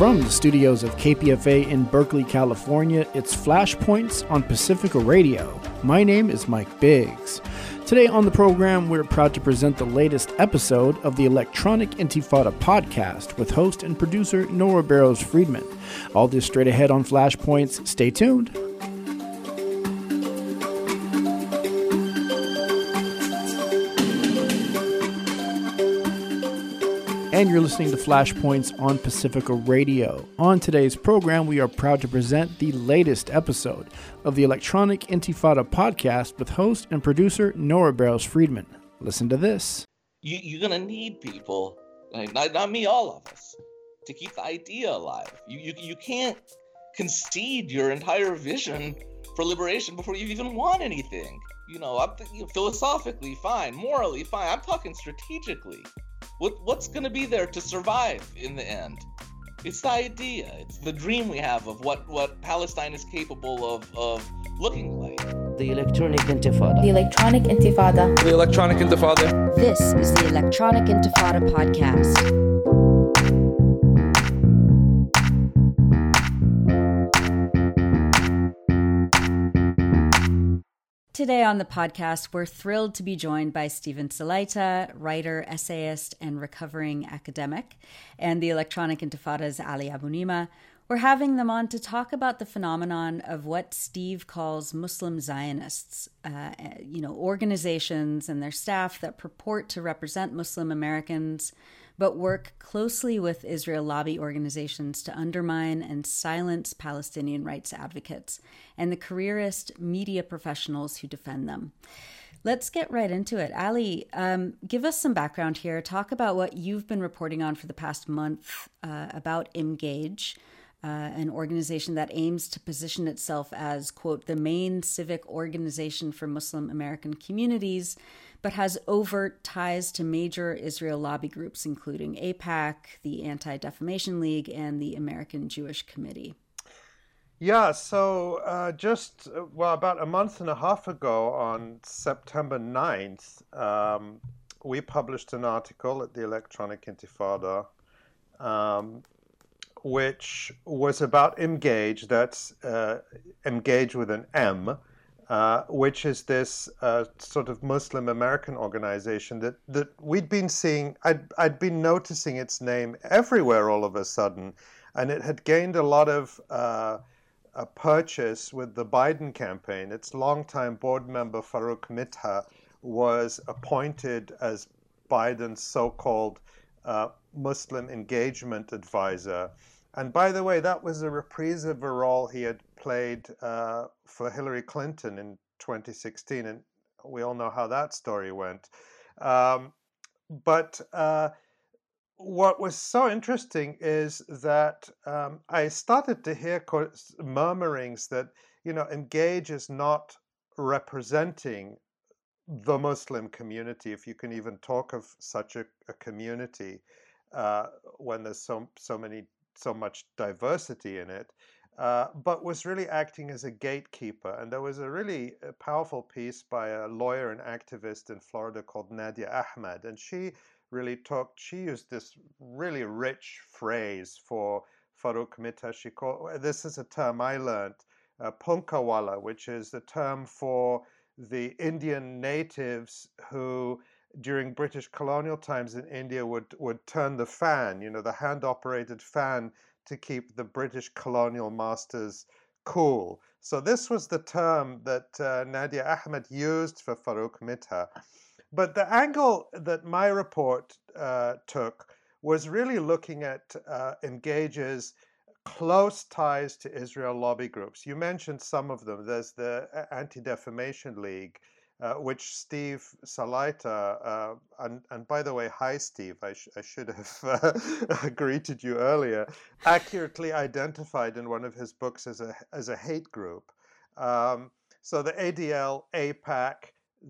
From the studios of KPFA in Berkeley, California, it's Flashpoints on Pacifica Radio. My name is Mike Biggs. Today on the program, we're proud to present the latest episode of the Electronic Intifada podcast with host and producer Nora Barrows-Friedman. All this straight ahead on Flashpoints. Stay tuned. And you're listening to Flashpoints on Pacifica Radio. On today's program, we are proud to present the latest episode of the Electronic Intifada podcast with host and producer Nora Barrows-Friedman. Listen to this. You're going to need people, not me, all of us, to keep the idea alive. You can't concede your entire vision for liberation before you've even won anything. Philosophically, fine. Morally, fine. I'm talking strategically. What's going to be there to survive in the end? It's the idea. It's the dream we have of what Palestine is capable of looking like. The Electronic Intifada. The Electronic Intifada. The Electronic Intifada. This is the Electronic Intifada podcast. Today on the podcast, we're thrilled to be joined by Stephen Salaita, writer, essayist, and recovering academic, and the Electronic Intifada's Ali Abunimah. We're having them on to talk about the phenomenon of what Steve calls Muslim Zionists, organizations and their staff that purport to represent Muslim Americans, but work closely with Israel lobby organizations to undermine and silence Palestinian rights advocates and the careerist media professionals who defend them. Let's get right into it. Ali, give us some background here. Talk about what you've been reporting on for the past month about Engage, an organization that aims to position itself as, quote, the main civic organization for Muslim American communities, but has overt ties to major Israel lobby groups, including AIPAC, the Anti-Defamation League, and the American Jewish Committee. Yeah, so about a month and a half ago, on September 9th, we published an article at the Electronic Intifada, which was about Engage, that's Engage with an M, which is this sort of Muslim American organization that we'd been seeing. I'd been noticing its name everywhere all of a sudden, and it had gained a lot of a purchase with the Biden campaign. Its longtime board member Farooq Mitha was appointed as Biden's so-called Muslim engagement advisor. And by the way, that was a reprise of a role he had played for Hillary Clinton in 2016, and we all know how that story went. But what was so interesting is that I started to hear murmurings that, Engage is not representing the Muslim community, if you can even talk of such a community when there's so much diversity in it, but was really acting as a gatekeeper. And there was a really powerful piece by a lawyer and activist in Florida called Nadia Ahmad. And she used this really rich phrase for Farooq Mitha. She called, this is a term I learned, Punkawala, which is the term for the Indian natives who during British colonial times in India would turn the fan, the hand-operated fan, to keep the British colonial masters cool. So this was the term that Nadia Ahmad used for Farooq Mitha. But the angle that my report took was really looking at Engage's close ties to Israel lobby groups. You mentioned some of them. There's the Anti-Defamation League, which Steve Salaita, and by the way, hi Steve, I should have greeted you earlier, accurately identified in one of his books as a hate group. So the ADL, AIPAC,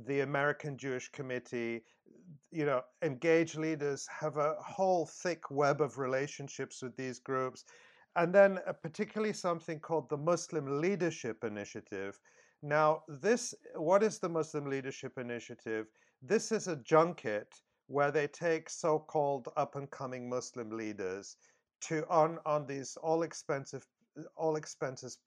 the American Jewish Committee, Engage leaders have a whole thick web of relationships with these groups. And then particularly something called the Muslim Leadership Initiative. Now, what is the Muslim Leadership Initiative? This is a junket where they take so-called up-and-coming Muslim leaders to on these all expenses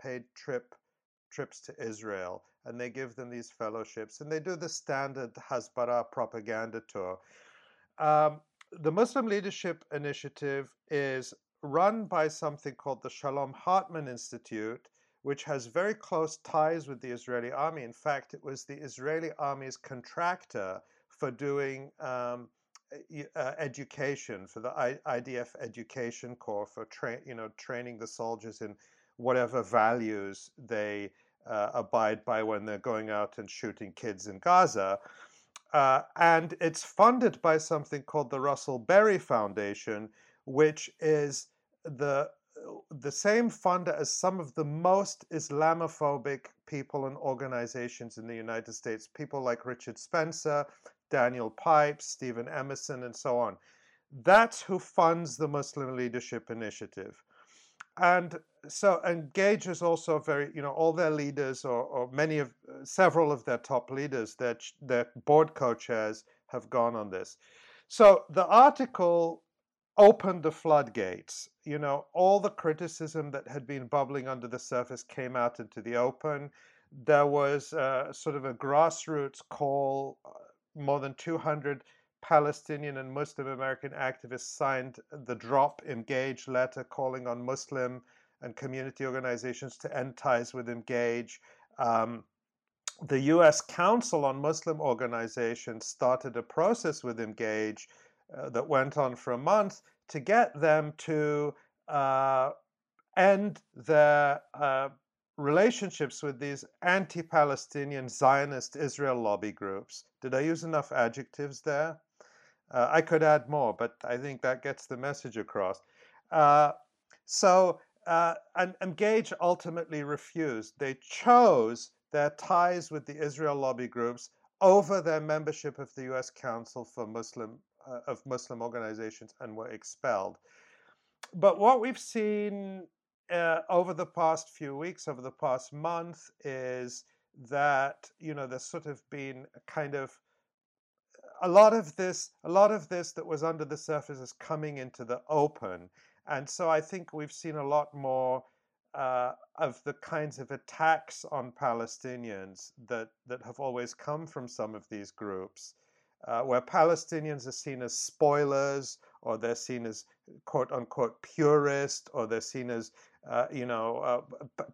paid trips to Israel, and they give them these fellowships, and they do the standard Hasbara propaganda tour. The Muslim Leadership Initiative is run by something called the Shalom Hartman Institute, which has very close ties with the Israeli army. In fact, it was the Israeli army's contractor for doing education, for the IDF education corps, for training the soldiers in whatever values they abide by when they're going out and shooting kids in Gaza. And it's funded by something called the Russell Berry Foundation, which is the same funder as some of the most Islamophobic people and organizations in the United States, people like Richard Spencer, Daniel Pipes, Stephen Emerson, and so on. That's who funds the Muslim Leadership Initiative. And so Engage is also very, all their leaders or several of their top leaders, their board co-chairs have gone on this. So the article opened the floodgates. All the criticism that had been bubbling under the surface came out into the open. There was sort of a grassroots call. More than 200 Palestinian and Muslim American activists signed the Drop Engage letter calling on Muslim and community organizations to end ties with Engage. The U.S. Council on Muslim Organizations started a process with Engage that went on for a month to get them to end their relationships with these anti-Palestinian Zionist Israel lobby groups. Did I use enough adjectives there? I could add more, but I think that gets the message across. And Engage ultimately refused. They chose their ties with the Israel lobby groups over their membership of the U.S. Council for Muslim organizations and were expelled. But what we've seen over the past few weeks, over the past month, is that there's sort of been kind of a lot of this that was under the surface is coming into the open, and so I think we've seen a lot more of the kinds of attacks on Palestinians that have always come from some of these groups, where Palestinians are seen as spoilers, or they're seen as quote-unquote purist, or they're seen as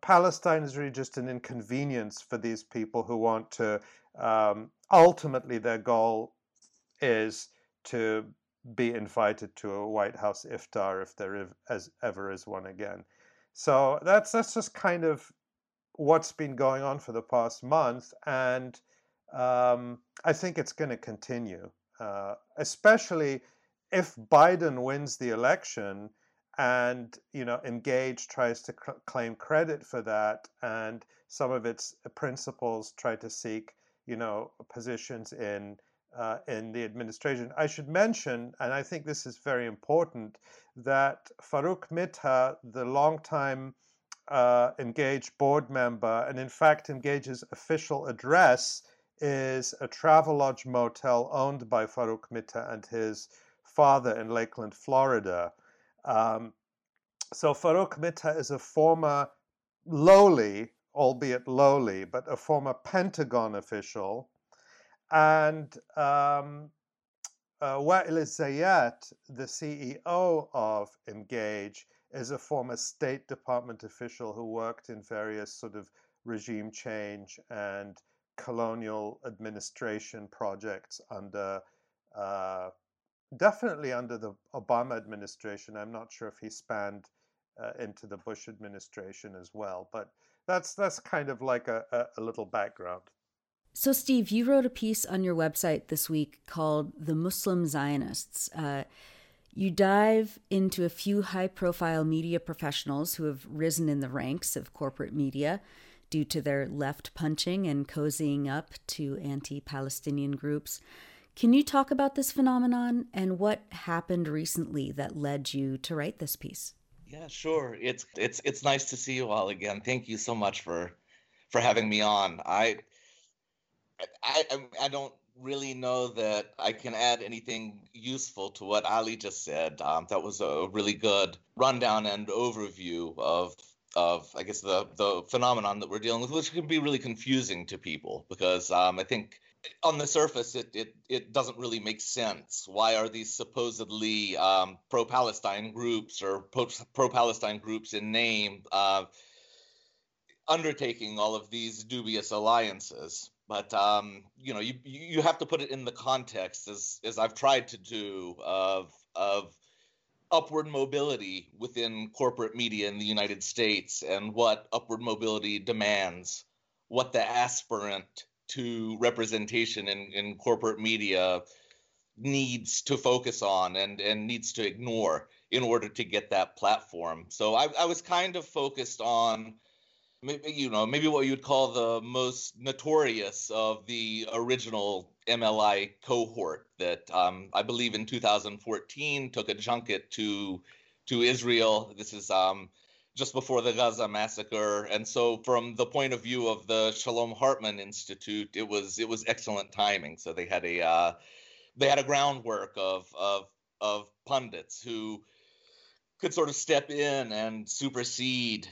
Palestine is really just an inconvenience for these people who want to, ultimately their goal is to be invited to a White House iftar if there ever is one again. So that's just kind of what's been going on for the past month, and I think it's going to continue, especially if Biden wins the election, and Engage tries to claim credit for that, and some of its principles try to seek positions in the administration. I should mention, and I think this is very important, that Farooq Mitha, the longtime Engage board member, and in fact Engage's official address is a Travelodge motel owned by Farooq Mitha and his father in Lakeland, Florida. So Farooq Mitha is a former former Pentagon official. And Wa'il Zayat, the CEO of Engage, is a former State Department official who worked in various sort of regime change and colonial administration projects under definitely under the Obama administration. I'm not sure if he spanned into the Bush administration as well, but that's kind of like a little background. So Steve, you wrote a piece on your website this week called The Muslim Zionists. You dive into a few high-profile media professionals who have risen in the ranks of corporate media due to their left punching and cozying up to anti-Palestinian groups. Can you talk about this phenomenon and what happened recently that led you to write this piece? Yeah, sure. It's nice to see you all again. Thank you so much for having me on. I don't really know that I can add anything useful to what Ali just said. That was a really good rundown and overview of I guess, the phenomenon that we're dealing with, which can be really confusing to people because I think on the surface, it doesn't really make sense. Why are these supposedly pro-Palestine groups or pro-Palestine groups in name undertaking all of these dubious alliances? But, you know, you have to put it in the context, as I've tried to do, of upward mobility within corporate media in the United States and what upward mobility demands, what the aspirant to representation in corporate media needs to focus on and needs to ignore in order to get that platform. So I was kind of focused on, maybe what you'd call the most notorious of the original MLI cohort that I believe in 2014 took a junket to Israel. This is just before the Gaza massacre. And so from the point of view of the Shalom Hartman Institute, it was excellent timing. So they had a groundwork of pundits who could sort of step in and supersede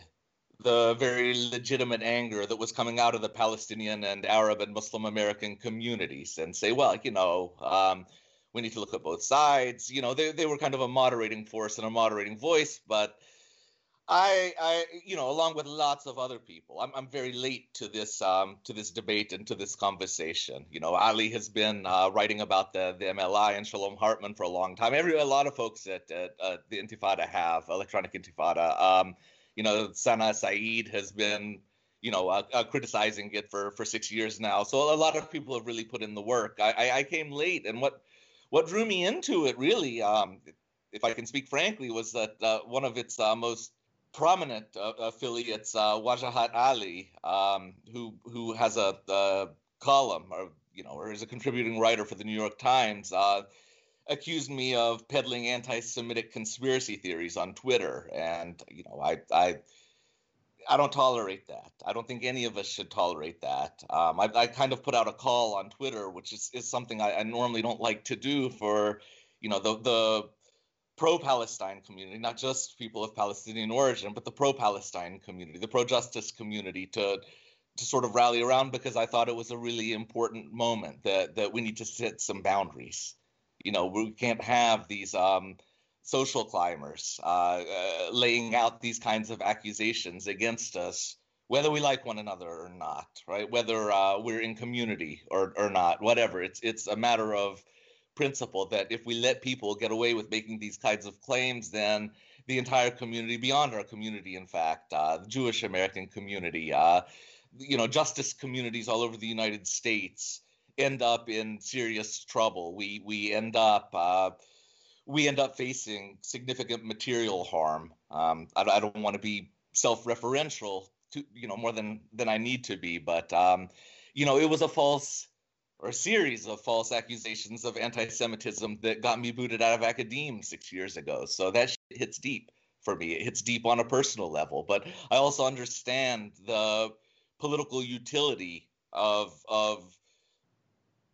the very legitimate anger that was coming out of the Palestinian and Arab and Muslim American communities and say, well, we need to look at both sides. You know, they were kind of a moderating force and a moderating voice, but I along with lots of other people, I'm very late to this debate and to this conversation. You know, Ali has been writing about the MLI and Shalom Hartman for a long time. A lot of folks at the Intifada have, Electronic Intifada. Sana Saeed has been, criticizing it for 6 years now. So a lot of people have really put in the work. I came late, and what drew me into it really, if I can speak frankly, was that one of its most prominent affiliates, Wajahat Ali, who has a column, or is a contributing writer for the New York Times, accused me of peddling anti-Semitic conspiracy theories on Twitter. And, I don't tolerate that. I don't think any of us should tolerate that. I kind of put out a call on Twitter, which is something I normally don't like to do for, the pro-Palestine community, not just people of Palestinian origin, but the pro-Palestine community, the pro-justice community to sort of rally around, because I thought it was a really important moment that we need to set some boundaries. You know, we can't have these social climbers laying out these kinds of accusations against us, whether we like one another or not, right? Whether we're in community or not, whatever. It's a matter of principle that if we let people get away with making these kinds of claims, then the entire community, beyond our community, in fact, the Jewish American community, justice communities all over the United States, end up in serious trouble. We end up facing significant material harm. I don't want to be self-referential, more than I need to be, but it was a series of false accusations of anti-Semitism that got me booted out of academe 6 years ago. So that shit hits deep for me. It hits deep on a personal level, but I also understand the political utility of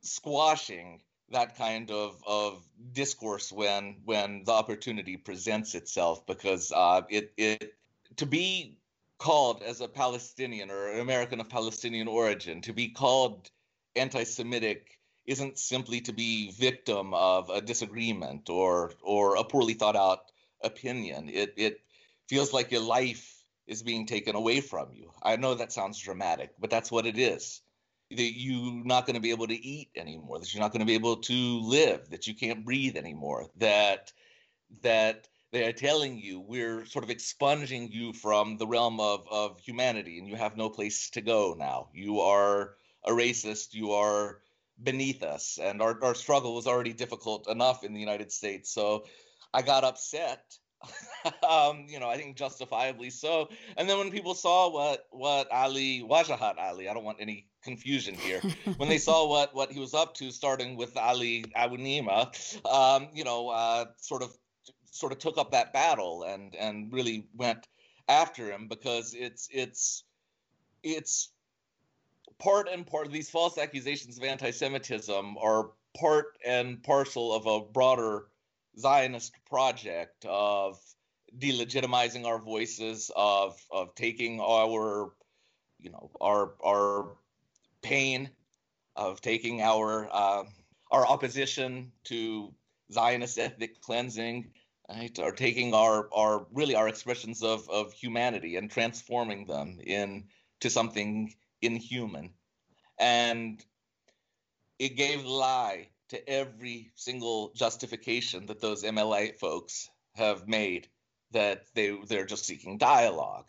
squashing that kind of discourse when the opportunity presents itself, because it to be called as a Palestinian or an American of Palestinian origin, to be called anti-Semitic isn't simply to be victim of a disagreement or a poorly thought out opinion. It feels like your life is being taken away from you. I know that sounds dramatic, but that's what it is. That you're not going to be able to eat anymore, that you're not going to be able to live, that you can't breathe anymore, that they are telling you we're sort of expunging you from the realm of humanity and you have no place to go now. You are a racist, you are beneath us, and our struggle was already difficult enough in the United States. So I got upset, I think justifiably so. And then when people saw what Ali, Wajahat Ali, I don't want any confusion here, when they saw what he was up to, starting with Ali Abunimah, sort of took up that battle and really went after him, because it's part and part of these false accusations of anti-Semitism are part and parcel of a broader Zionist project of delegitimizing our voices, of taking our, you know, our pain, of taking our opposition to Zionist ethnic cleansing, right, or taking our really our expressions of humanity and transforming them into something inhuman. And it gave lie to every single justification that those MLA folks have made, that they're just seeking dialogue,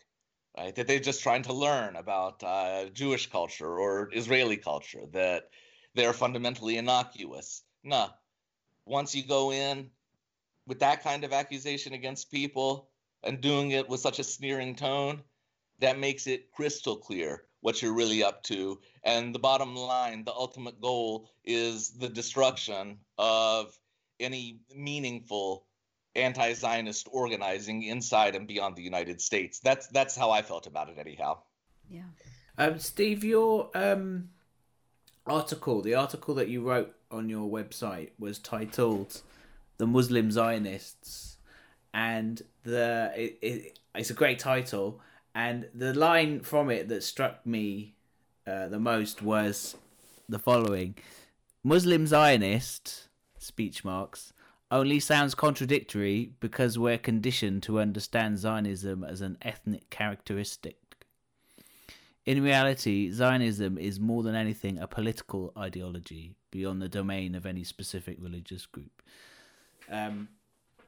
right? That they're just trying to learn about Jewish culture or Israeli culture, that they're fundamentally innocuous. No, once you go in with that kind of accusation against people and doing it with such a sneering tone, that makes it crystal clear what you're really up to. And the bottom line, the ultimate goal, is the destruction of any meaningful anti-Zionist organizing inside and beyond the United States. That's how I felt about it anyhow. Yeah. Steve, your article that you wrote on your website was titled "The Muslim Zionists," and it's a great title. And the line from it that struck me the most was the following: "Muslim Zionist speech marks only sounds contradictory because we're conditioned to understand Zionism as an ethnic characteristic. In reality, Zionism is more than anything a political ideology beyond the domain of any specific religious group."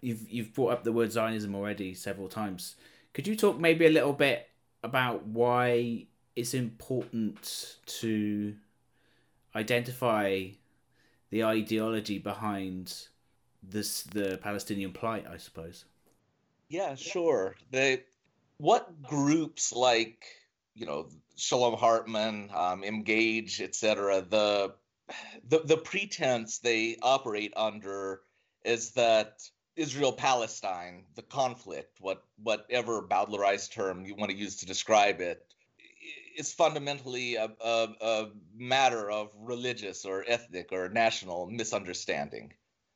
You've brought up the word Zionism already several times. Could you talk maybe a little bit about why it's important to identify the ideology behind this, the Palestinian plight, I suppose? Yeah, sure. What groups like, you know, Shalom Hartman, Engage, etc., the pretense they operate under is that Israel-Palestine, the conflict, whatever bowdlerized term you want to use to describe it, is fundamentally a matter of religious or ethnic or national misunderstanding.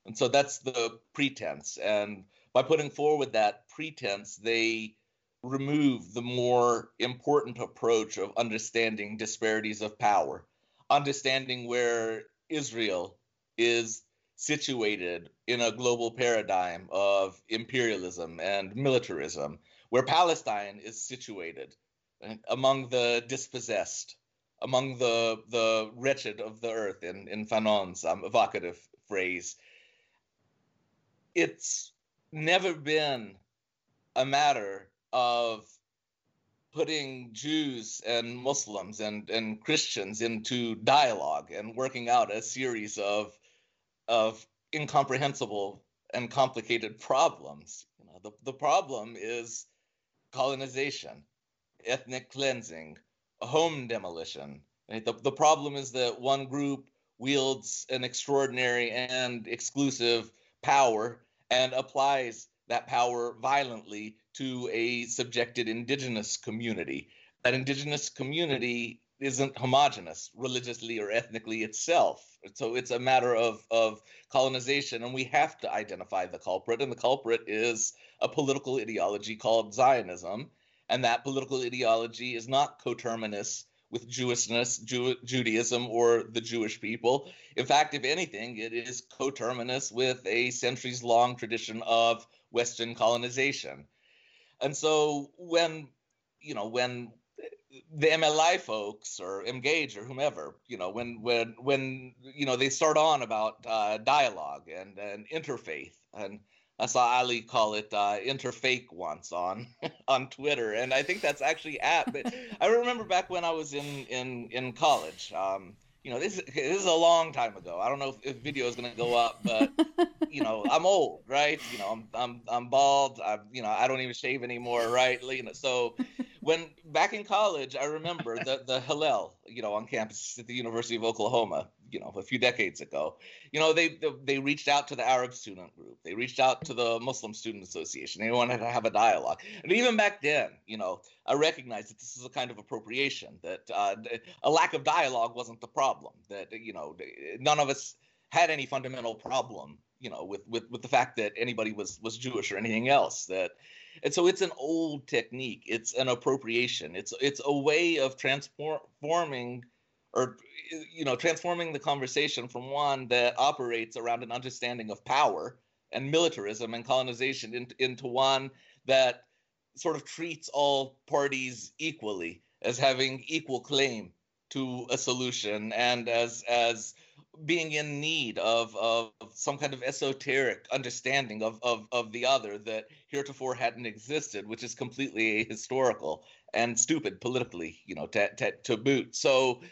And so that's the pretense. And by putting forward that pretense, they remove the more important approach of understanding disparities of power, understanding where Israel is situated in a global paradigm of imperialism and militarism, where Palestine is situated among the dispossessed, among the wretched of the earth, in Fanon's evocative phrase. It's never been a matter of putting Jews and Muslims and Christians into dialogue and working out a series of incomprehensible and complicated problems. You know, the problem is colonization, ethnic cleansing, home demolition. Right? The problem is that one group wields an extraordinary and exclusive power and applies that power violently to a subjected indigenous community. That indigenous community isn't homogenous religiously or ethnically itself. So it's a matter of colonization, and we have to identify the culprit, and the culprit is a political ideology called Zionism, and that political ideology is not coterminous with Jewishness, Judaism, or the Jewish people. In fact, if anything, it is coterminous with a centuries-long tradition of Western colonization. And so when the MLI folks or Engage or whomever, you know, when you know, they start on about dialogue and interfaith, and I saw Ali call it interfake once on Twitter, and I think that's actually apt. But I remember back when I was in college, you know, this is a long time ago. I don't know if video is going to go up, but you know, I'm old, right? You know, I'm bald. I don't even shave anymore, right? You know, so. When back in college, I remember the Hillel, you know, on campus at the University of Oklahoma, a few decades ago, they reached out to the Arab student group. They reached out to the Muslim Student Association. They wanted to have a dialogue. And even back then, I recognized that this is a kind of appropriation, that a lack of dialogue wasn't the problem, that, none of us had any fundamental problem, with the fact that anybody was Jewish or anything else. And so it's an old technique. It's an appropriation. It's a way of transforming the conversation from one that operates around an understanding of power and militarism and colonization into one that sort of treats all parties equally, as having equal claim to a solution, and as being in need of some kind of esoteric understanding of the other that heretofore hadn't existed, which is completely ahistorical and stupid politically, to boot. So,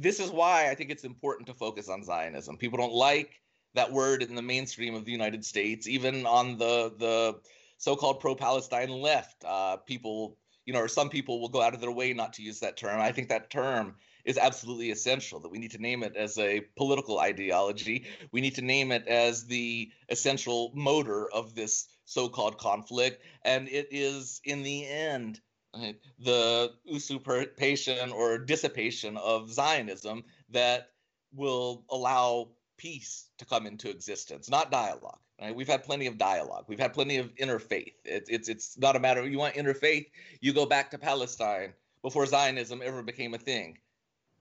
this is why I think it's important to focus on Zionism. People don't like that word in the mainstream of the United States, even on the so-called pro-Palestine left. People, or some people will go out of their way not to use that term. I think that term is absolutely essential, that we need to name it as a political ideology. We need to name it as the essential motor of this so-called conflict. And it is, in the end, the usurpation or dissipation of Zionism that will allow peace to come into existence, not dialogue. Right? We've had plenty of dialogue. We've had plenty of interfaith. It's not a matter of, you want interfaith, you go back to Palestine before Zionism ever became a thing.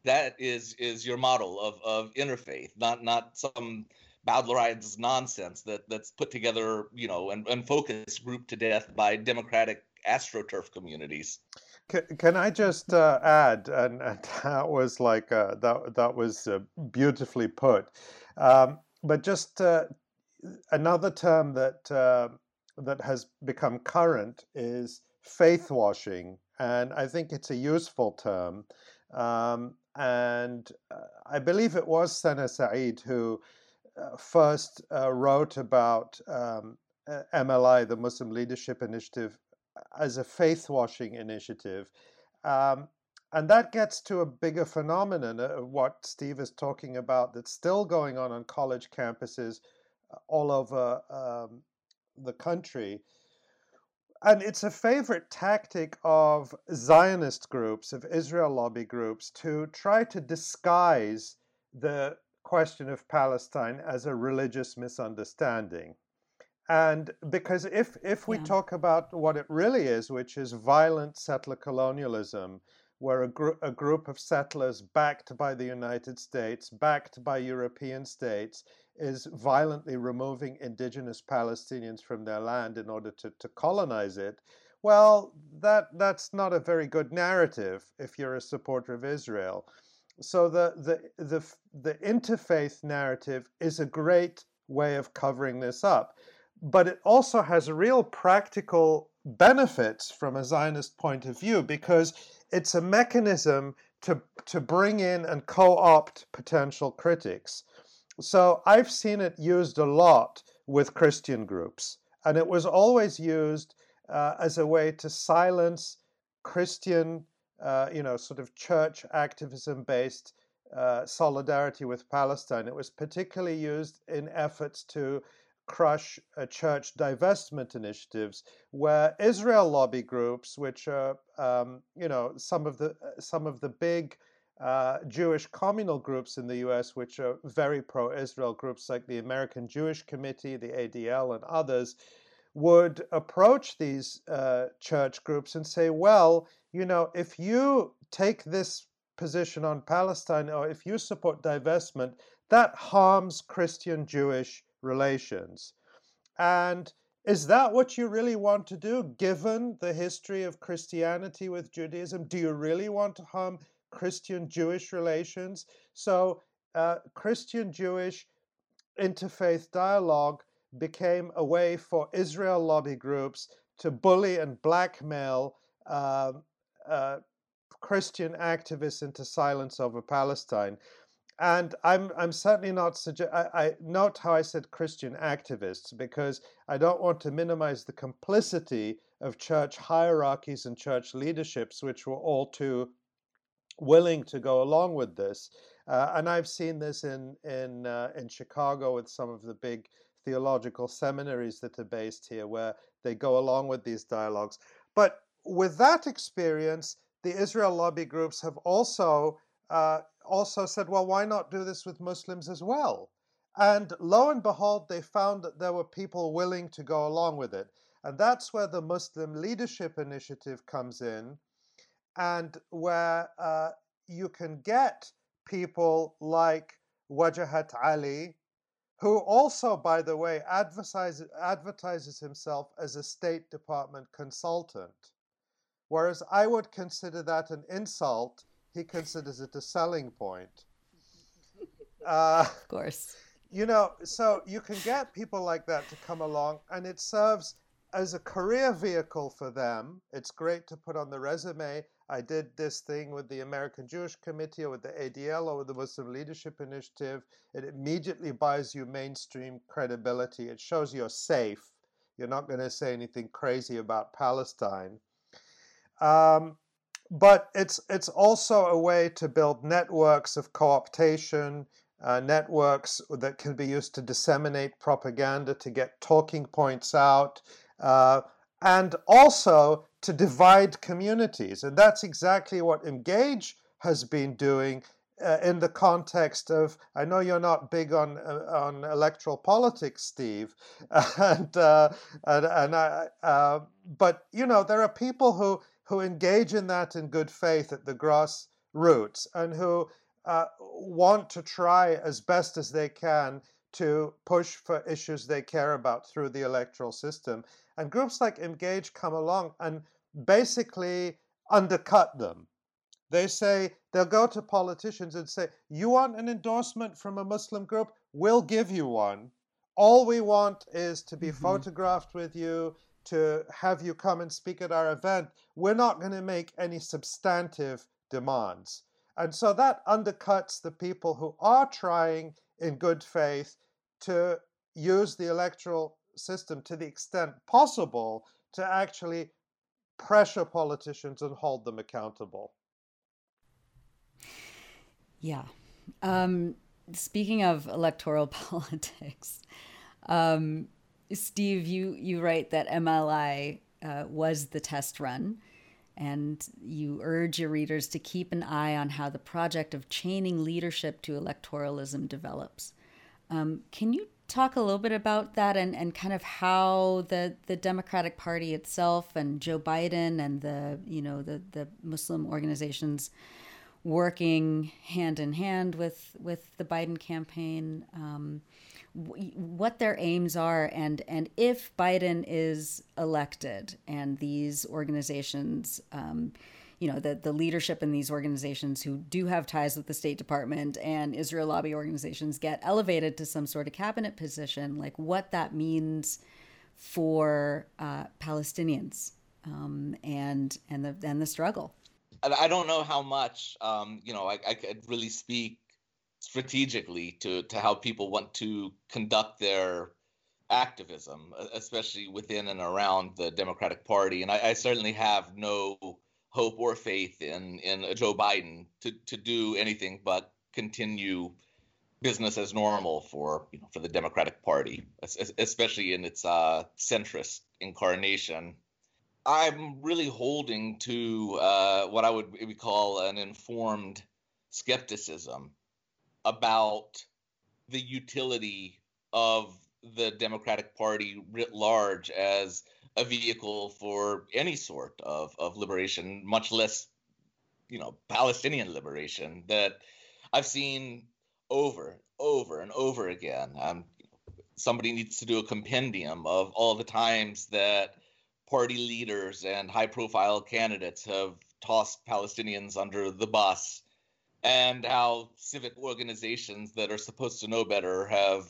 That is your model of interfaith, not some Bowdlerides nonsense that's put together, and focus group to death by democratic astroturf communities. Can I just add, and that was that was beautifully put, but just another term that has become current is faith washing, and I think it's a useful term. And I believe it was Sana Saeed who first wrote about MLI, the Muslim Leadership Initiative, as a faith-washing initiative. And that gets to a bigger phenomenon of what Steve is talking about that's still going on college campuses all over the country. And it's a favorite tactic of Zionist groups, of Israel lobby groups, to try to disguise the question of Palestine as a religious misunderstanding. And because if we talk about what it really is, which is violent settler colonialism, where a group of settlers backed by the United States, backed by European states, is violently removing indigenous Palestinians from their land in order to colonize it, well, that's not a very good narrative if you're a supporter of Israel. So the interfaith narrative is a great way of covering this up. But it also has real practical benefits from a Zionist point of view, because it's a mechanism to bring in and co-opt potential critics. So I've seen it used a lot with Christian groups, and it was always used as a way to silence Christian, sort of church activism-based solidarity with Palestine. It was particularly used in efforts to crush church divestment initiatives, where Israel lobby groups, which are, some of the big Jewish communal groups in the U.S., which are very pro-Israel groups like the American Jewish Committee, the ADL, and others, would approach these church groups and say, well, if you take this position on Palestine, or if you support divestment, that harms Christian-Jewish relations. And is that what you really want to do, given the history of Christianity with Judaism? Do you really want to harm Christian-Jewish relations? So Christian-Jewish interfaith dialogue became a way for Israel lobby groups to bully and blackmail Christian activists into silence over Palestine. And I'm certainly not I note how I said Christian activists, because I don't want to minimize the complicity of church hierarchies and church leaderships, which were all too willing to go along with this. And I've seen this in Chicago with some of the big theological seminaries that are based here, where they go along with these dialogues. But with that experience, the Israel lobby groups have also said, well, why not do this with Muslims as well? And lo and behold, they found that there were people willing to go along with it. And that's where the Muslim Leadership Initiative comes in, and where you can get people like Wajahat Ali, who also, by the way, advertises himself as a State Department consultant. Whereas I would consider that an insult, he considers it a selling point. Of course. You know, so you can get people like that to come along, and it serves as a career vehicle for them. It's great to put on the resume, I did this thing with the American Jewish Committee or with the ADL or with the Muslim Leadership Initiative. It immediately buys you mainstream credibility. It shows you're safe. You're not going to say anything crazy about Palestine. But it's also a way to build networks of co-optation, networks that can be used to disseminate propaganda, to get talking points out, and also to divide communities. And that's exactly what Engage has been doing in the context of, I know you're not big on electoral politics, Steve, but you know, there are people who engage in that in good faith at the grassroots, and who want to try as best as they can to push for issues they care about through the electoral system. And groups like Engage come along and basically undercut them. They say, they'll go to politicians and say, you want an endorsement from a Muslim group? We'll give you one. All we want is to be photographed with you, to have you come and speak at our event. We're not going to make any substantive demands. And so that undercuts the people who are trying in good faith to use the electoral system to the extent possible to actually pressure politicians and hold them accountable. Yeah. Speaking of electoral politics, Steve, you write that MLI was the test run, and you urge your readers to keep an eye on how the project of chaining leadership to electoralism develops. Can you talk a little bit about that and kind of how the Democratic Party itself and Joe Biden and the Muslim organizations working hand in hand with the Biden campaign, what their aims are, and if Biden is elected and these organizations, the leadership in these organizations who do have ties with the State Department and Israel lobby organizations get elevated to some sort of cabinet position, like what that means for Palestinians and the struggle. I don't know how much, I could really speak strategically to how people want to conduct their activism, especially within and around the Democratic Party. And I certainly have no hope or faith in Joe Biden to do anything but continue business as normal for the Democratic Party, especially in its centrist incarnation. I'm really holding to what I would call an informed skepticism about the utility of the Democratic Party writ large as a vehicle for any sort of liberation, much less, Palestinian liberation, that I've seen over and over again. Somebody needs to do a compendium of all the times that party leaders and high-profile candidates have tossed Palestinians under the bus, and how civic organizations that are supposed to know better have,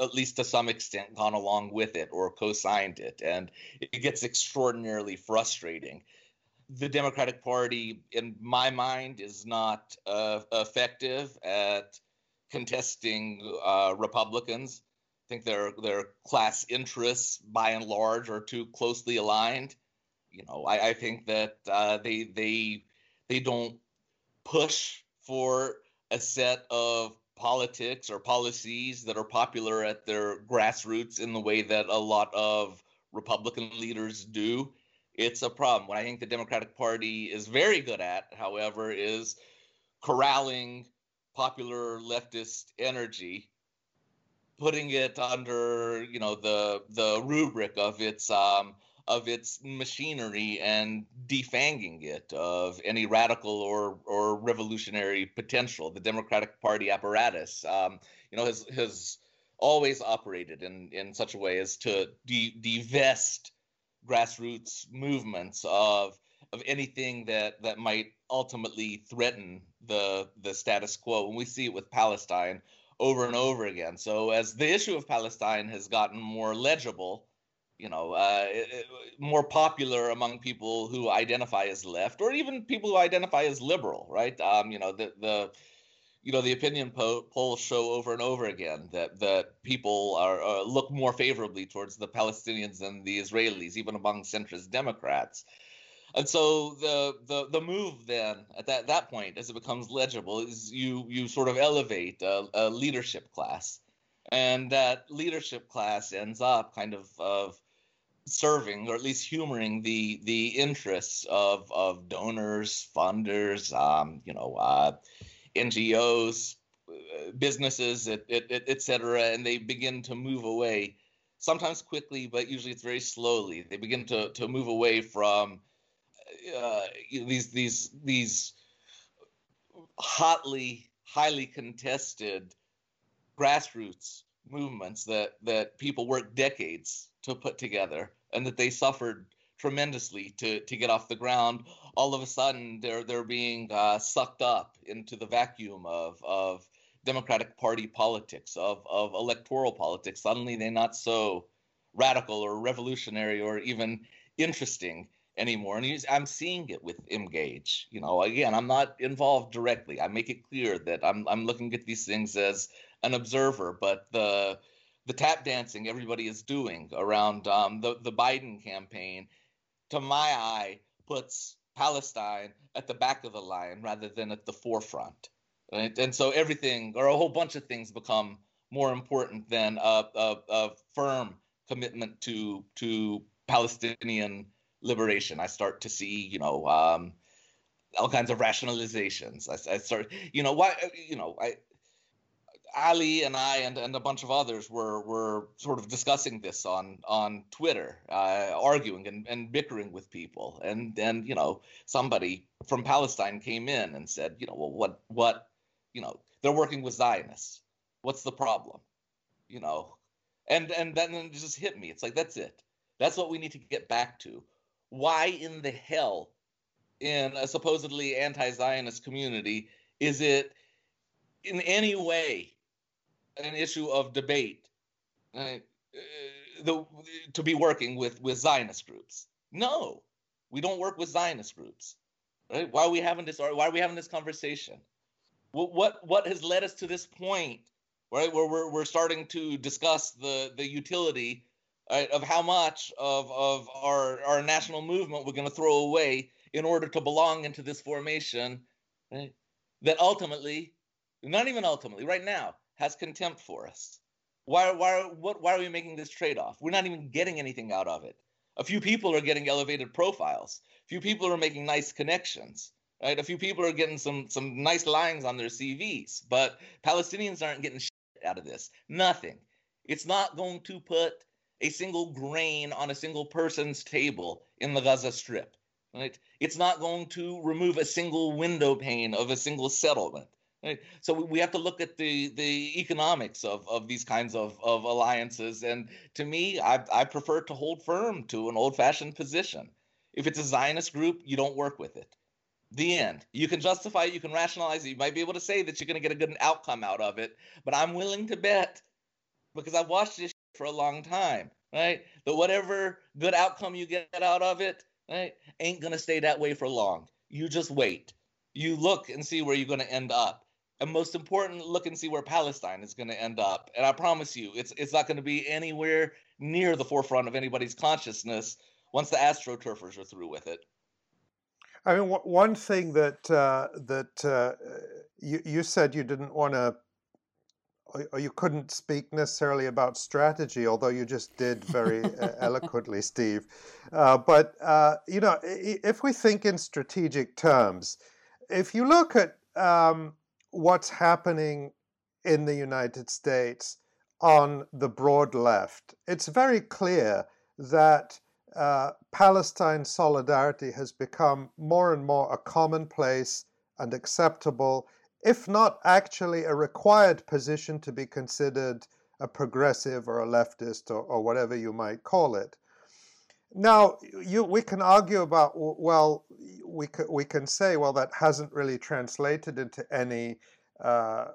at least to some extent, gone along with it or co-signed it. And it gets extraordinarily frustrating. The Democratic Party, in my mind, is not effective at contesting Republicans. I think their class interests, by and large, are too closely aligned. I think that they don't push for a set of politics or policies that are popular at their grassroots in the way that a lot of Republican leaders do, it's a problem. What I think the Democratic Party is very good at, however, is corralling popular leftist energy, putting it under, you know, the rubric of its machinery and defanging it of any radical or revolutionary potential. The Democratic Party apparatus, has always operated in such a way as to divest grassroots movements of anything that might ultimately threaten the status quo. And we see it with Palestine over and over again. So as the issue of Palestine has gotten more legible, more popular among people who identify as left, or even people who identify as liberal, right? The opinion polls show over and over again that people look more favorably towards the Palestinians than the Israelis, even among centrist Democrats. And so the move then at that point, as it becomes legible, is you sort of elevate a leadership class, and that leadership class ends up kind of serving, or at least humoring, the interests of donors, funders, NGOs, businesses, et cetera, and they begin to move away, sometimes quickly, but usually it's very slowly. They begin to move away from these highly contested grassroots movements that people worked decades to put together, and that they suffered tremendously to get off the ground. All of a sudden, they're being sucked up into the vacuum of Democratic Party politics, of electoral politics. Suddenly, they're not so radical or revolutionary or even interesting anymore. And I'm seeing it with Engage. Again, I'm not involved directly. I make it clear that I'm looking at these things as an observer, but the tap dancing everybody is doing around the Biden campaign, to my eye, puts Palestine at the back of the line rather than at the forefront. Right? And so everything, or a whole bunch of things, become more important than a firm commitment to Palestinian liberation. I start to see, all kinds of rationalizations. I start, Ali and I and a bunch of others were sort of discussing this on Twitter, arguing and bickering with people. And then, somebody from Palestine came in and said, well, what they're working with Zionists. What's the problem? And then it just hit me. It's like, that's it. That's what we need to get back to. Why in the hell, in a supposedly anti-Zionist community, is it in any way an issue of debate to be working with Zionist groups? No, we don't work with Zionist groups. Right? Why are we having this conversation? What has led us to this point, right, where we're starting to discuss the utility, right, of how much of our national movement we're going to throw away in order to belong into this formation, right, that ultimately, not even ultimately, right now, has contempt for us? Why are we making this trade-off? We're not even getting anything out of it. A few people are getting elevated profiles. A few people are making nice connections, right? A few people are getting some nice lines on their CVs, but Palestinians aren't getting shit out of this. Nothing. It's not going to put a single grain on a single person's table in the Gaza Strip, right? It's not going to remove a single window pane of a single settlement. Right. So we have to look at the economics of these kinds of alliances. And to me, I prefer to hold firm to an old-fashioned position. If it's a Zionist group, you don't work with it. The end. You can justify it. You can rationalize it. You might be able to say that you're going to get a good outcome out of it. But I'm willing to bet, because I've watched this for a long time, right, that whatever good outcome you get out of it, right, ain't going to stay that way for long. You just wait. You look and see where you're going to end up. And most important, look and see where Palestine is going to end up. And I promise you, it's not going to be anywhere near the forefront of anybody's consciousness once the astroturfers are through with it. I mean, one thing that you said you didn't want to, or you couldn't speak necessarily about strategy, although you just did very eloquently, Steve. But you know, if we think in strategic terms, if you look at what's happening in the United States on the broad left, it's very clear that Palestine solidarity has become more and more a commonplace and acceptable, if not actually a required position to be considered a progressive or a leftist, or whatever you might call it. Now, we can argue about, well, we can say, well, that hasn't really translated into any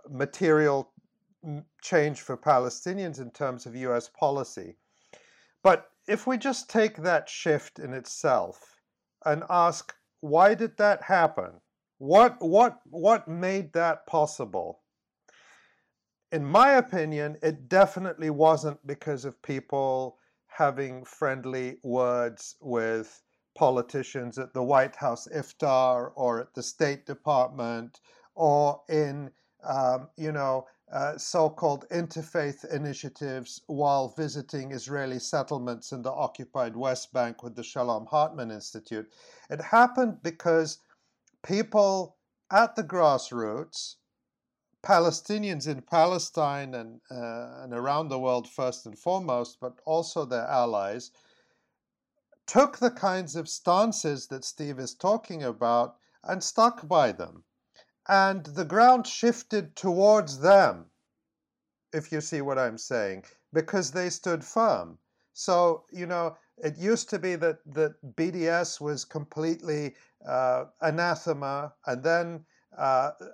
material change for Palestinians in terms of U.S. policy. But if we just take that shift in itself and ask, why did that happen? What made that possible? In my opinion, it definitely wasn't because of people having friendly words with politicians at the White House iftar or at the State Department or in, so-called interfaith initiatives while visiting Israeli settlements in the occupied West Bank with the Shalom Hartman Institute. It happened because people at the grassroots, Palestinians in Palestine and around the world first and foremost, but also their allies, took the kinds of stances that Steve is talking about and stuck by them. And the ground shifted towards them, if you see what I'm saying, because they stood firm. So, you know, it used to be that BDS was completely anathema, and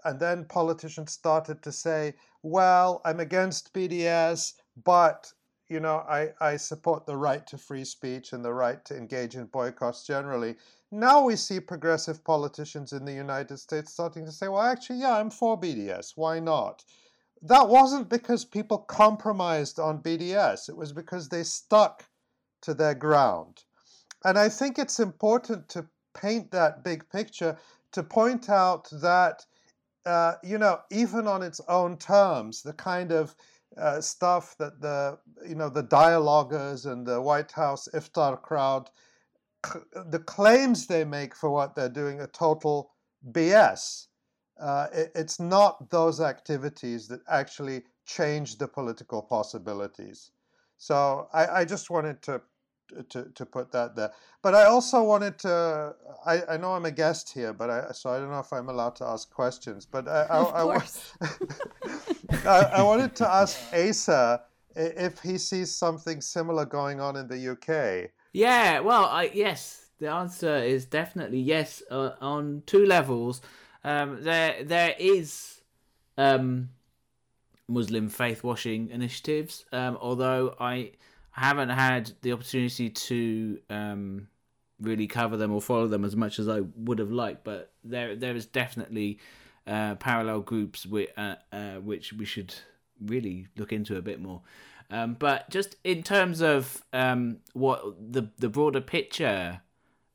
then politicians started to say, well, I'm against BDS, but, you know, I support the right to free speech and the right to engage in boycotts generally. Now we see progressive politicians in the United States starting to say, well, actually, yeah, I'm for BDS. Why not? That wasn't because people compromised on BDS. It was because they stuck to their ground. And I think it's important to paint that big picture to point out that, even on its own terms, the kind of stuff that the dialoguers and the White House iftar crowd, the claims they make for what they're doing are total BS. It's not those activities that actually change the political possibilities. So I just wanted to put that there. But I also wanted to, I know I'm a guest here, but so I don't know if I'm allowed to ask questions. But I wanted to ask Asa if he sees something similar going on in the UK. Yeah, well, yes, the answer is definitely yes on two levels. There is Muslim faith-washing initiatives, although I haven't had the opportunity to really cover them or follow them as much as I would have liked, but there is definitely parallel groups which we should really look into a bit more. But just in terms of what the broader picture,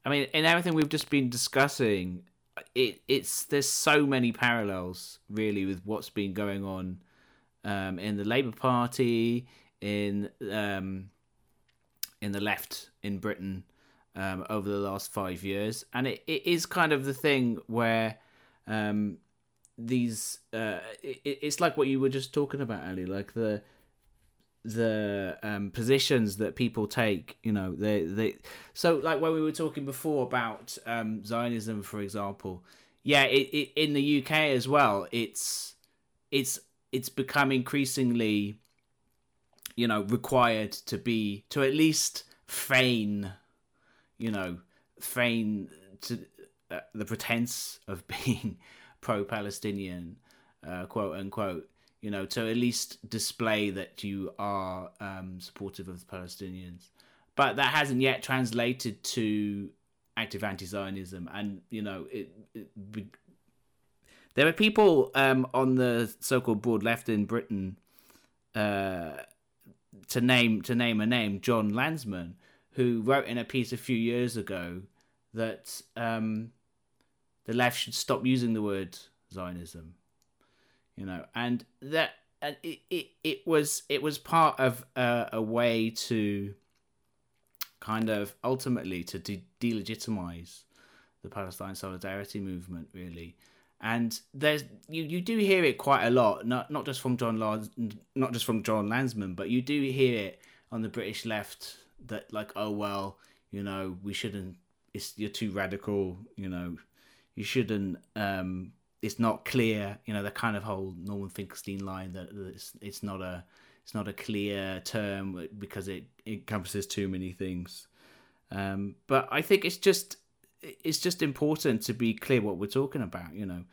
I mean, in everything we've just been discussing, there's so many parallels really with what's been going on in the Labour Party, in the left in Britain over the last 5 years, and it is kind of the thing where these it's like what you were just talking about, Ali, like the positions that people take, you know, they so like when we were talking before about Zionism, for example, yeah, it in the UK as well, it's become increasingly, you know, required to at least feign the pretense of being pro-Palestinian, quote unquote, you know, to at least display that you are supportive of the Palestinians. But that hasn't yet translated to active anti-Zionism. And, you know, there are people on the so-called broad left in Britain, to name a name, John Lansman, who wrote in a piece a few years ago that the left should stop using the word Zionism, you know, and that and it was part of a way to kind of ultimately to delegitimize the Palestine solidarity movement, really. And there's you do hear it quite a lot, not just from John Lansman, but you do hear it on the British left that like, oh well, you know, we shouldn't. You're too radical, you know. You shouldn't. It's not clear, you know, the kind of whole Norman Finkelstein line that it's not a clear term because it encompasses too many things. But I think it's just important to be clear what we're talking about, you know.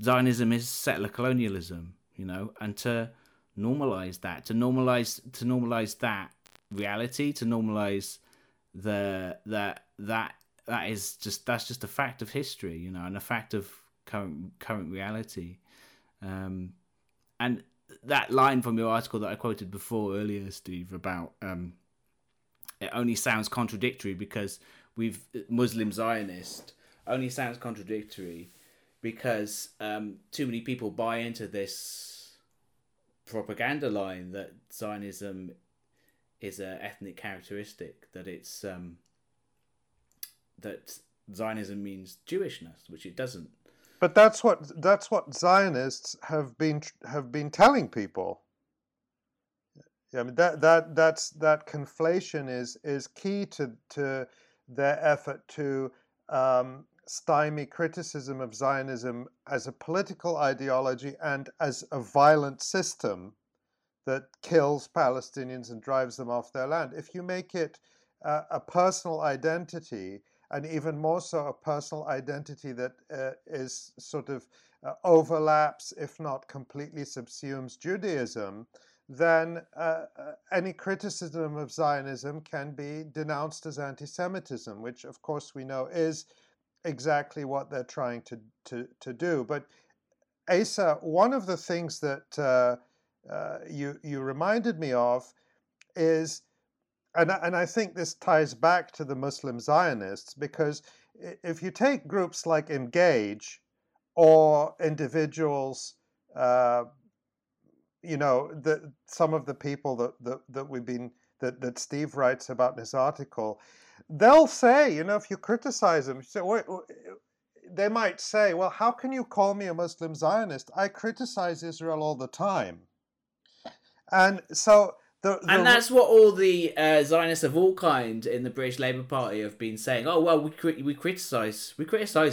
Zionism is settler colonialism, you know, and to normalize that, to normalize that reality, to normalize that's just a fact of history, you know, and a fact of current reality. And that line from your article that I quoted before earlier, Steve, about it only sounds contradictory because we've Muslim Zionist only sounds contradictory because too many people buy into this propaganda line that Zionism is an ethnic characteristic, that it's that Zionism means Jewishness, which it doesn't. But that's what Zionists have been telling people. I mean that conflation is key to their effort to stymie criticism of Zionism as a political ideology and as a violent system that kills Palestinians and drives them off their land. If you make it a personal identity, and even more so a personal identity that is sort of overlaps, if not completely subsumes Judaism, then any criticism of Zionism can be denounced as anti-Semitism, which of course we know is exactly what they're trying to do. But Asa, one of the things that you reminded me of is, and I think this ties back to the Muslim Zionists, because if you take groups like Engage or individuals, you know, some of the people that Steve writes about in his article, they'll say, you know, if you criticize them, they might say, well, how can you call me a Muslim Zionist? I criticize Israel all the time. And so... And that's what all the Zionists of all kind in the British Labour Party have been saying. Oh, well, we criticise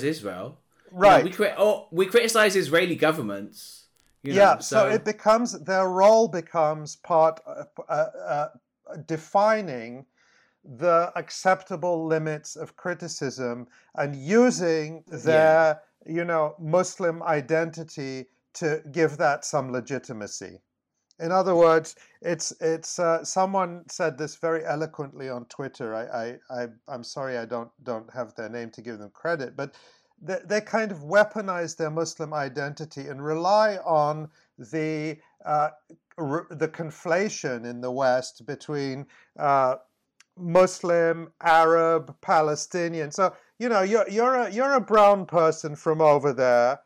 Israel. Right. You know, we criticise Israeli governments. You know, yeah, so it becomes... Their role becomes part... defining the acceptable limits of criticism and using their, you know, Muslim identity to give that some legitimacy. In other words, it's someone said this very eloquently on Twitter. I'm sorry I don't have their name to give them credit, but they kind of weaponize their Muslim identity and rely on the conflation in the West between Muslim, Arab, Palestinian. So, you know, you're a brown person from over there.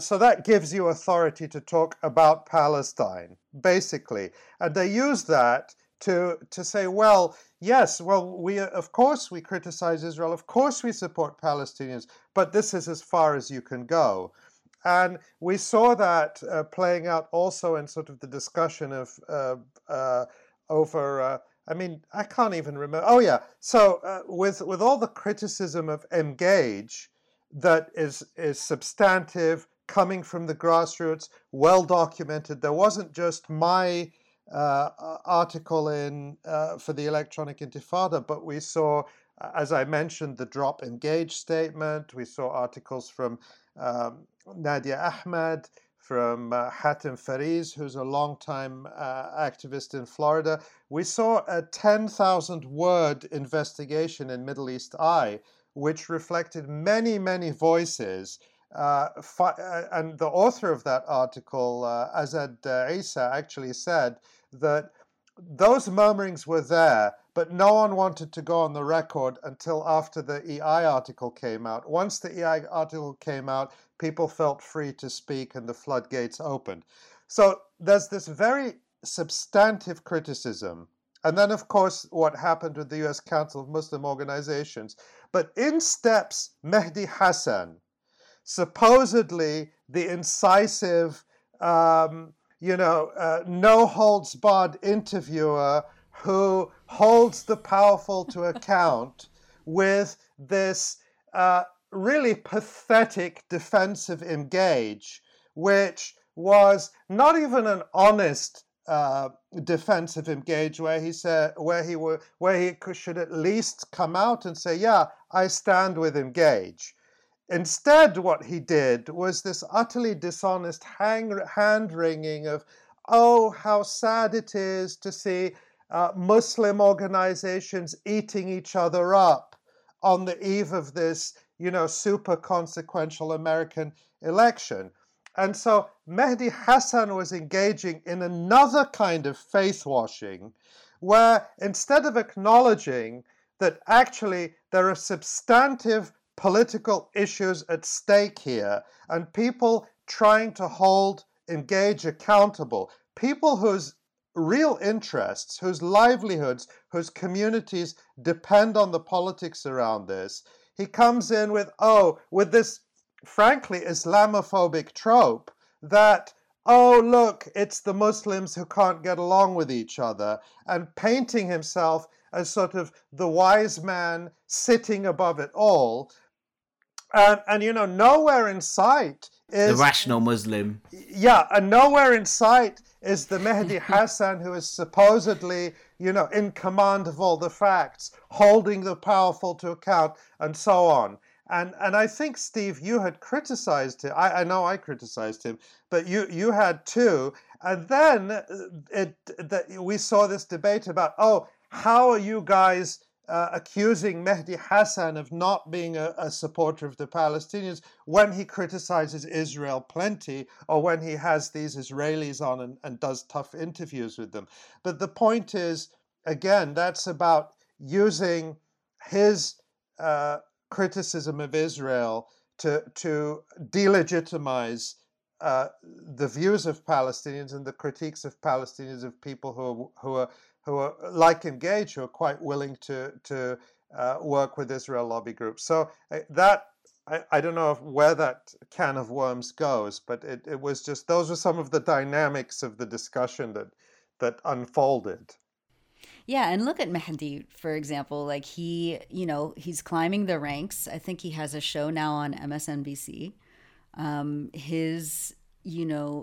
So that gives you authority to talk about Palestine, basically. And they use that to say, well, yes, well, of course we criticize Israel, of course we support Palestinians, but this is as far as you can go. And we saw that playing out also in sort of the discussion of over... I mean, I can't even remember. Oh yeah, so with all the criticism of Engage, that is substantive, coming from the grassroots, well documented. There wasn't just my article in for the Electronic Intifada, but we saw, as I mentioned, the Drop Engage statement. We saw articles from Nadia Ahmad, from Hatem Fariz, who's a longtime activist in Florida. We saw a 10,000-word investigation in Middle East Eye, which reflected many, many voices. And the author of that article, Azad Isa, actually said that those murmurings were there, But no one wanted to go on the record until after the EI article came out. Once the EI article came out, people felt free to speak and the floodgates opened. So there's this very substantive criticism. And then, of course, what happened with the U.S. Council of Muslim Organizations. But in steps Mehdi Hassan, supposedly the incisive, no-holds-barred interviewer who holds the powerful to account with this really pathetic defensive engage, which was not even an honest defensive engage, where he said where he should at least come out and say, yeah, I stand with engage. Instead, what he did was this utterly dishonest hand-wringing of, oh, how sad it is to see Muslim organizations eating each other up on the eve of this, super consequential American election. And so Mehdi Hassan was engaging in another kind of face-washing, where instead of acknowledging that actually there are substantive political issues at stake here, and people trying to hold engage accountable, people whose real interests, whose livelihoods, whose communities depend on the politics around this, he comes in with this frankly Islamophobic trope that, oh, look, it's the Muslims who can't get along with each other, and painting himself as sort of the wise man sitting above it all. And nowhere in sight is... the rational Muslim. Yeah, and nowhere in sight is the Mehdi Hassan who is supposedly, in command of all the facts, holding the powerful to account, and so on. And I think, Steve, you had criticized him. I know I criticized him, but you had too. And then we saw this debate about, oh, how are you guys accusing Mehdi Hassan of not being a supporter of the Palestinians when he criticizes Israel plenty, or when he has these Israelis on and does tough interviews with them? But the point is, again, that's about using his criticism of Israel to delegitimize the views of Palestinians and the critiques of Palestinians, of people who are like engage, who are quite willing to work with Israel lobby groups. So I don't know where that can of worms goes, but it was just, those were some of the dynamics of the discussion that unfolded. Yeah, and look at Mehdi, for example. Like he's climbing the ranks. I think he has a show now on MSNBC. His,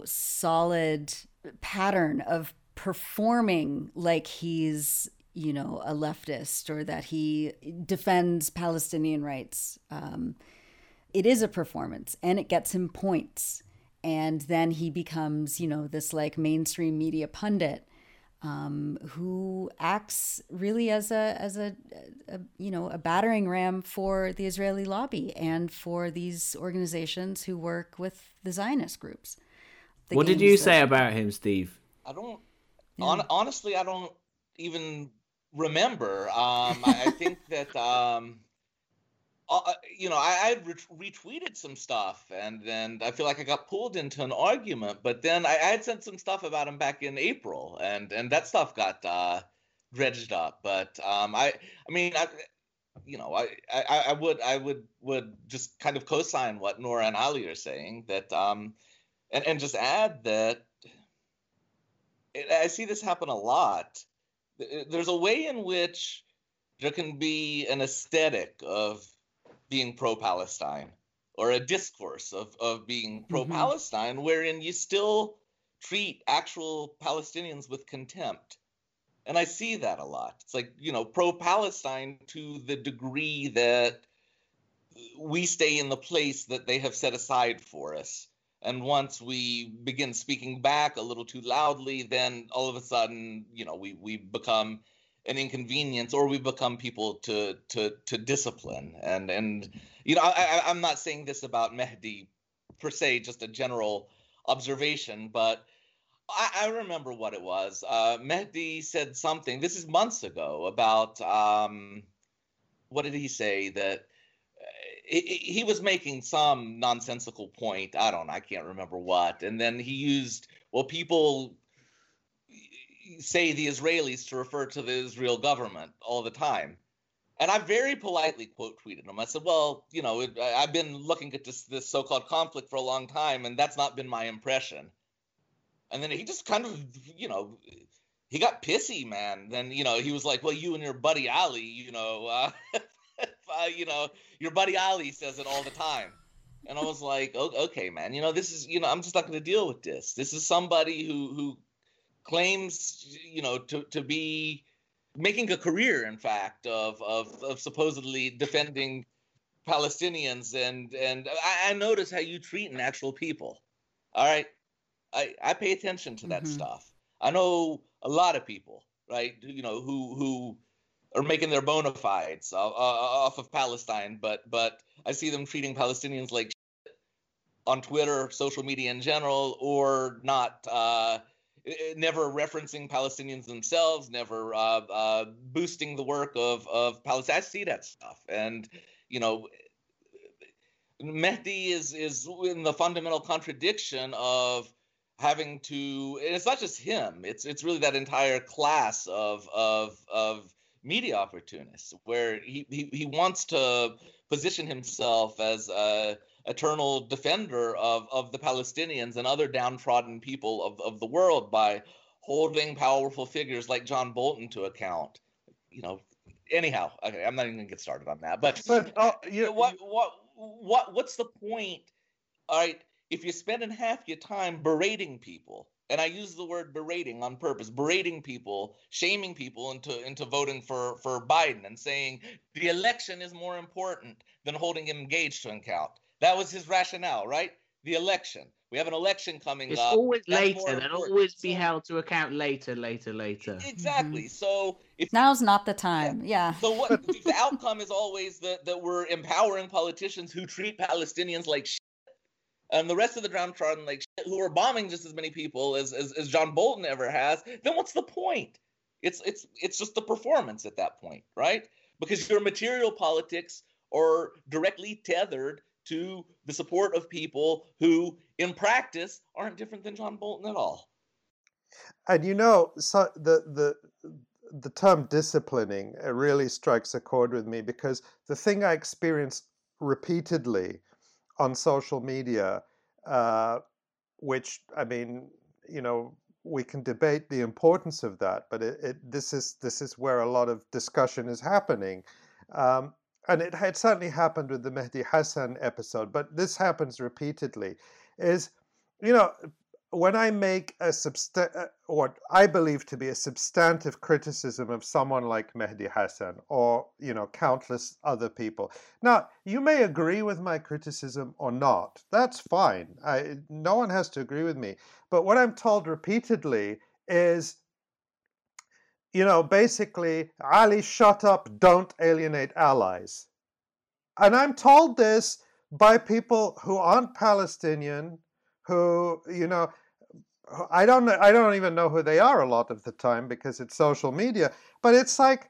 solid pattern of performing like he's, a leftist, or that he defends Palestinian rights. It is a performance, and it gets him points. And then he becomes, this like mainstream media pundit who acts really as a battering ram for the Israeli lobby and for these organizations who work with the Zionist groups. What did you say about him, Steve? I don't. Honestly, I don't even remember. I think that I retweeted some stuff, and then I feel like I got pulled into an argument. But then I had sent some stuff about him back in April, and that stuff got dredged up. But I would just kind of co-sign what Nora and Ali are saying, that and just add that. I see this happen a lot. There's a way in which there can be an aesthetic of being pro-Palestine, or a discourse of being pro-Palestine, wherein you still treat actual Palestinians with contempt. And I see that a lot. It's like, pro-Palestine to the degree that we stay in the place that they have set aside for us. And once we begin speaking back a little too loudly, then all of a sudden, we become an inconvenience, or we become people to discipline. I'm not saying this about Mehdi per se, just a general observation, but I remember what it was. Mehdi said something, this is months ago, about, what did he say? That he was making some nonsensical point. I don't know. I can't remember what. And then he used, well, people say the Israelis to refer to the Israel government all the time. And I very politely quote tweeted him. I said, well, you know, I've been looking at this so-called conflict for a long time, and that's not been my impression. And then he just kind of, you know, he got pissy, man. Then, you know, he was like, well, you and your buddy Ali, you know, you know, your buddy Ali says it all the time. And I was like, oh, okay, man, you know, this is, you know, I'm just not going to deal with this. This is somebody who claims, you know, to be making a career, in fact, of supposedly defending Palestinians. And I notice how you treat an actual people. All right. I pay attention to that stuff. I know a lot of people, right, you know, who are making their bona fides off of Palestine, but I see them treating Palestinians like shit on Twitter, social media in general, or not, never referencing Palestinians themselves, never boosting the work of Palestine. I see that stuff. And, you know, Mehdi is in the fundamental contradiction of having to, and it's not just him, it's really that entire class of media opportunists, where he wants to position himself as a eternal defender of the Palestinians and other downtrodden people of the world by holding powerful figures like John Bolton to account. You know, anyhow, okay, I'm not even gonna get started on that. But you know, what's the point? All right. If you're spending half your time berating people, and I use the word berating on purpose, berating people, shaming people into voting for Biden and saying the election is more important than holding Engage to account. That was his rationale, right? The election. We have an election coming up. It's always later. They'll always be held to account later. Exactly. Mm-hmm. So now's not the time. Yeah. So what the outcome is always that we're empowering politicians who treat Palestinians like shit. And the rest of the downtrodden, like shit, who are bombing just as many people as John Bolton ever has, then what's the point? It's just the performance at that point, right? Because your material politics are directly tethered to the support of people who, in practice, aren't different than John Bolton at all. And you know, so the term disciplining really strikes a chord with me, because the thing I experience repeatedly on social media, which, I mean, you know, we can debate the importance of that, but this is where a lot of discussion is happening. And it had certainly happened with the Mehdi Hassan episode, but this happens repeatedly, is, you know, when I make what I believe to be a substantive criticism of someone like Mehdi Hassan or, you know, countless other people. Now, you may agree with my criticism or not. That's fine. No one has to agree with me. But what I'm told repeatedly is, you know, basically, Ali, shut up, don't alienate allies. And I'm told this by people who aren't Palestinian, who, you know, I don't even know who they are a lot of the time because it's social media. But it's like,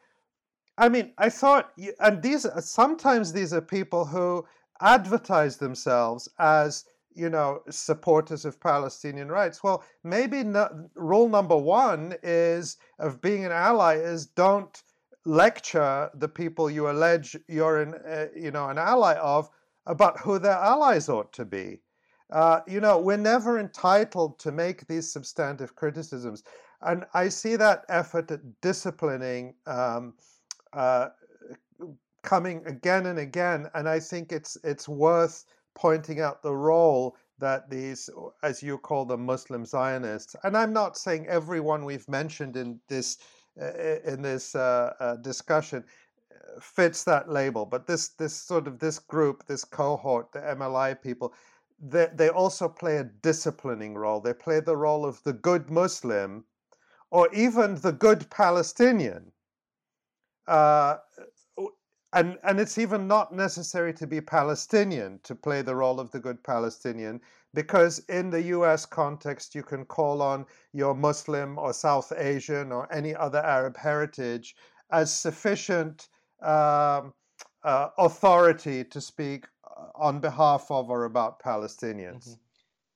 I mean, I thought, and sometimes these are people who advertise themselves as, you know, supporters of Palestinian rights. Well, maybe rule number one is of being an ally is don't lecture the people you allege you're an ally of about who their allies ought to be. You know, we're never entitled to make these substantive criticisms. And I see that effort at disciplining coming again and again. And I think it's worth pointing out the role that these, as you call them, Muslim Zionists, and I'm not saying everyone we've mentioned in this discussion fits that label, but this group, this cohort, the MLI people, they also play a disciplining role. They play the role of the good Muslim, or even the good Palestinian. And it's even not necessary to be Palestinian to play the role of the good Palestinian, because in the US context, you can call on your Muslim or South Asian or any other Arab heritage as sufficient authority to speak on behalf of or about Palestinians. Mm-hmm.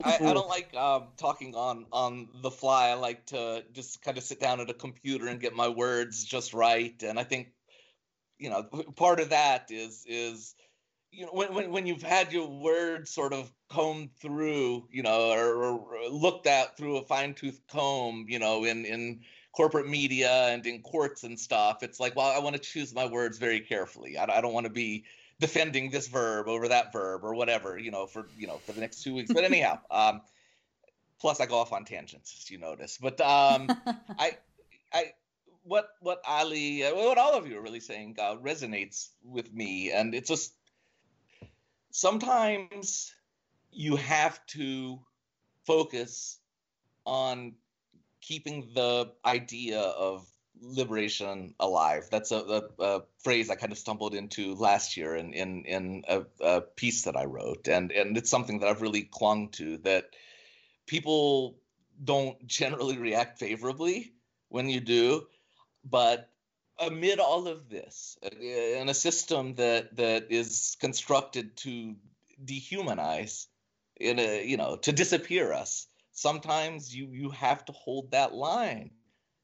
I don't like talking on the fly. I like to just kind of sit down at a computer and get my words just right. And I think, you know, part of that is you know, when you've had your words sort of combed through, you know, or looked at through a fine-tooth comb, you know, in corporate media and in courts and stuff, it's like, well, I want to choose my words very carefully. I don't want to be defending this verb over that verb or whatever, for the next 2 weeks. But anyhow, plus I go off on tangents, as you notice. But what Ali, what all of you are really saying resonates with me. And it's just sometimes you have to focus on keeping the idea of liberation alive. That's a phrase I kind of stumbled into last year in a piece that I wrote. And it's something that I've really clung to, that people don't generally react favorably when you do. But amid all of this, in a system that is constructed to dehumanize, to disappear us, sometimes you have to hold that line.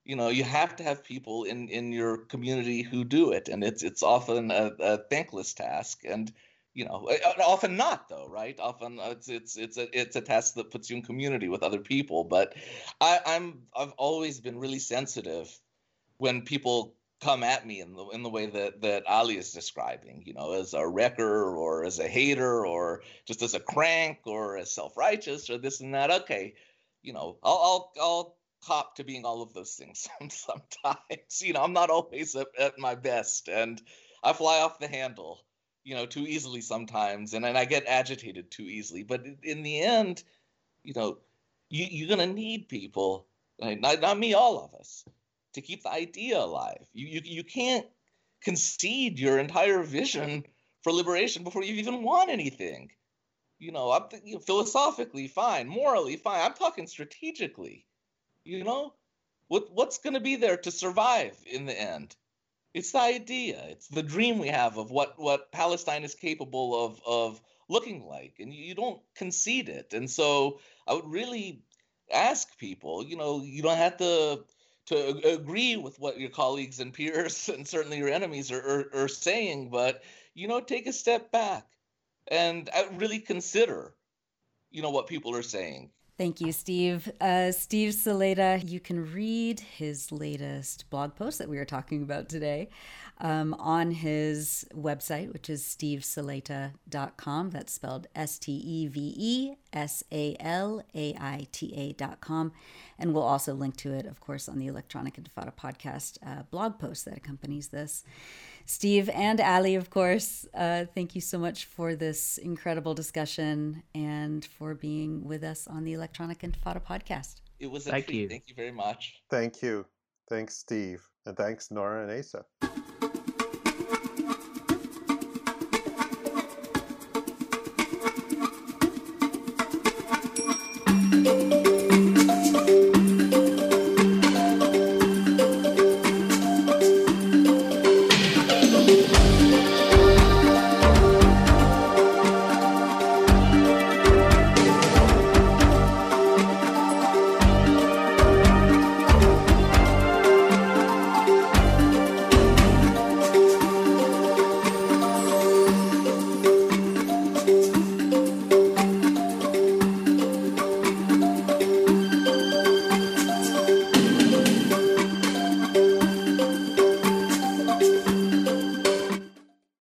You know, you have to have people in your community who do it, and it's often a thankless task, and you know, often not though, right? Often it's a task that puts you in community with other people. But I've always been really sensitive when people come at me in the way that Ali is describing, you know, as a wrecker or as a hater or just as a crank or as self-righteous or this and that. Okay, you know, I'll cop to being all of those things sometimes. You know, I'm not always at my best, and I fly off the handle, you know, too easily sometimes, and I get agitated too easily. But in the end, you know, you're going to need people, not me, all of us, to keep the idea alive. You can't concede your entire vision for liberation before you even want anything. You know, I'm philosophically fine, morally fine. I'm talking strategically. You know, what's going to be there to survive in the end? It's the idea. It's the dream we have of what Palestine is capable of looking like. And you don't concede it. And so I would really ask people, you know, you don't have to agree with what your colleagues and peers and certainly your enemies are saying. But, you know, take a step back and really consider, you know, what people are saying. Thank you, Steve. Steve Salaita, you can read his latest blog post that we were talking about today on his website, which is stevesalaita.com. That's spelled stevesalaita.com. And we'll also link to it, of course, on the Electronic Intifada podcast blog post that accompanies this. Steve and Ali, of course, thank you so much for this incredible discussion and for being with us on the Electronic Intifada podcast. It was a treat. Thank you very much. Thank you. Thanks, Steve. And thanks, Nora and Asa.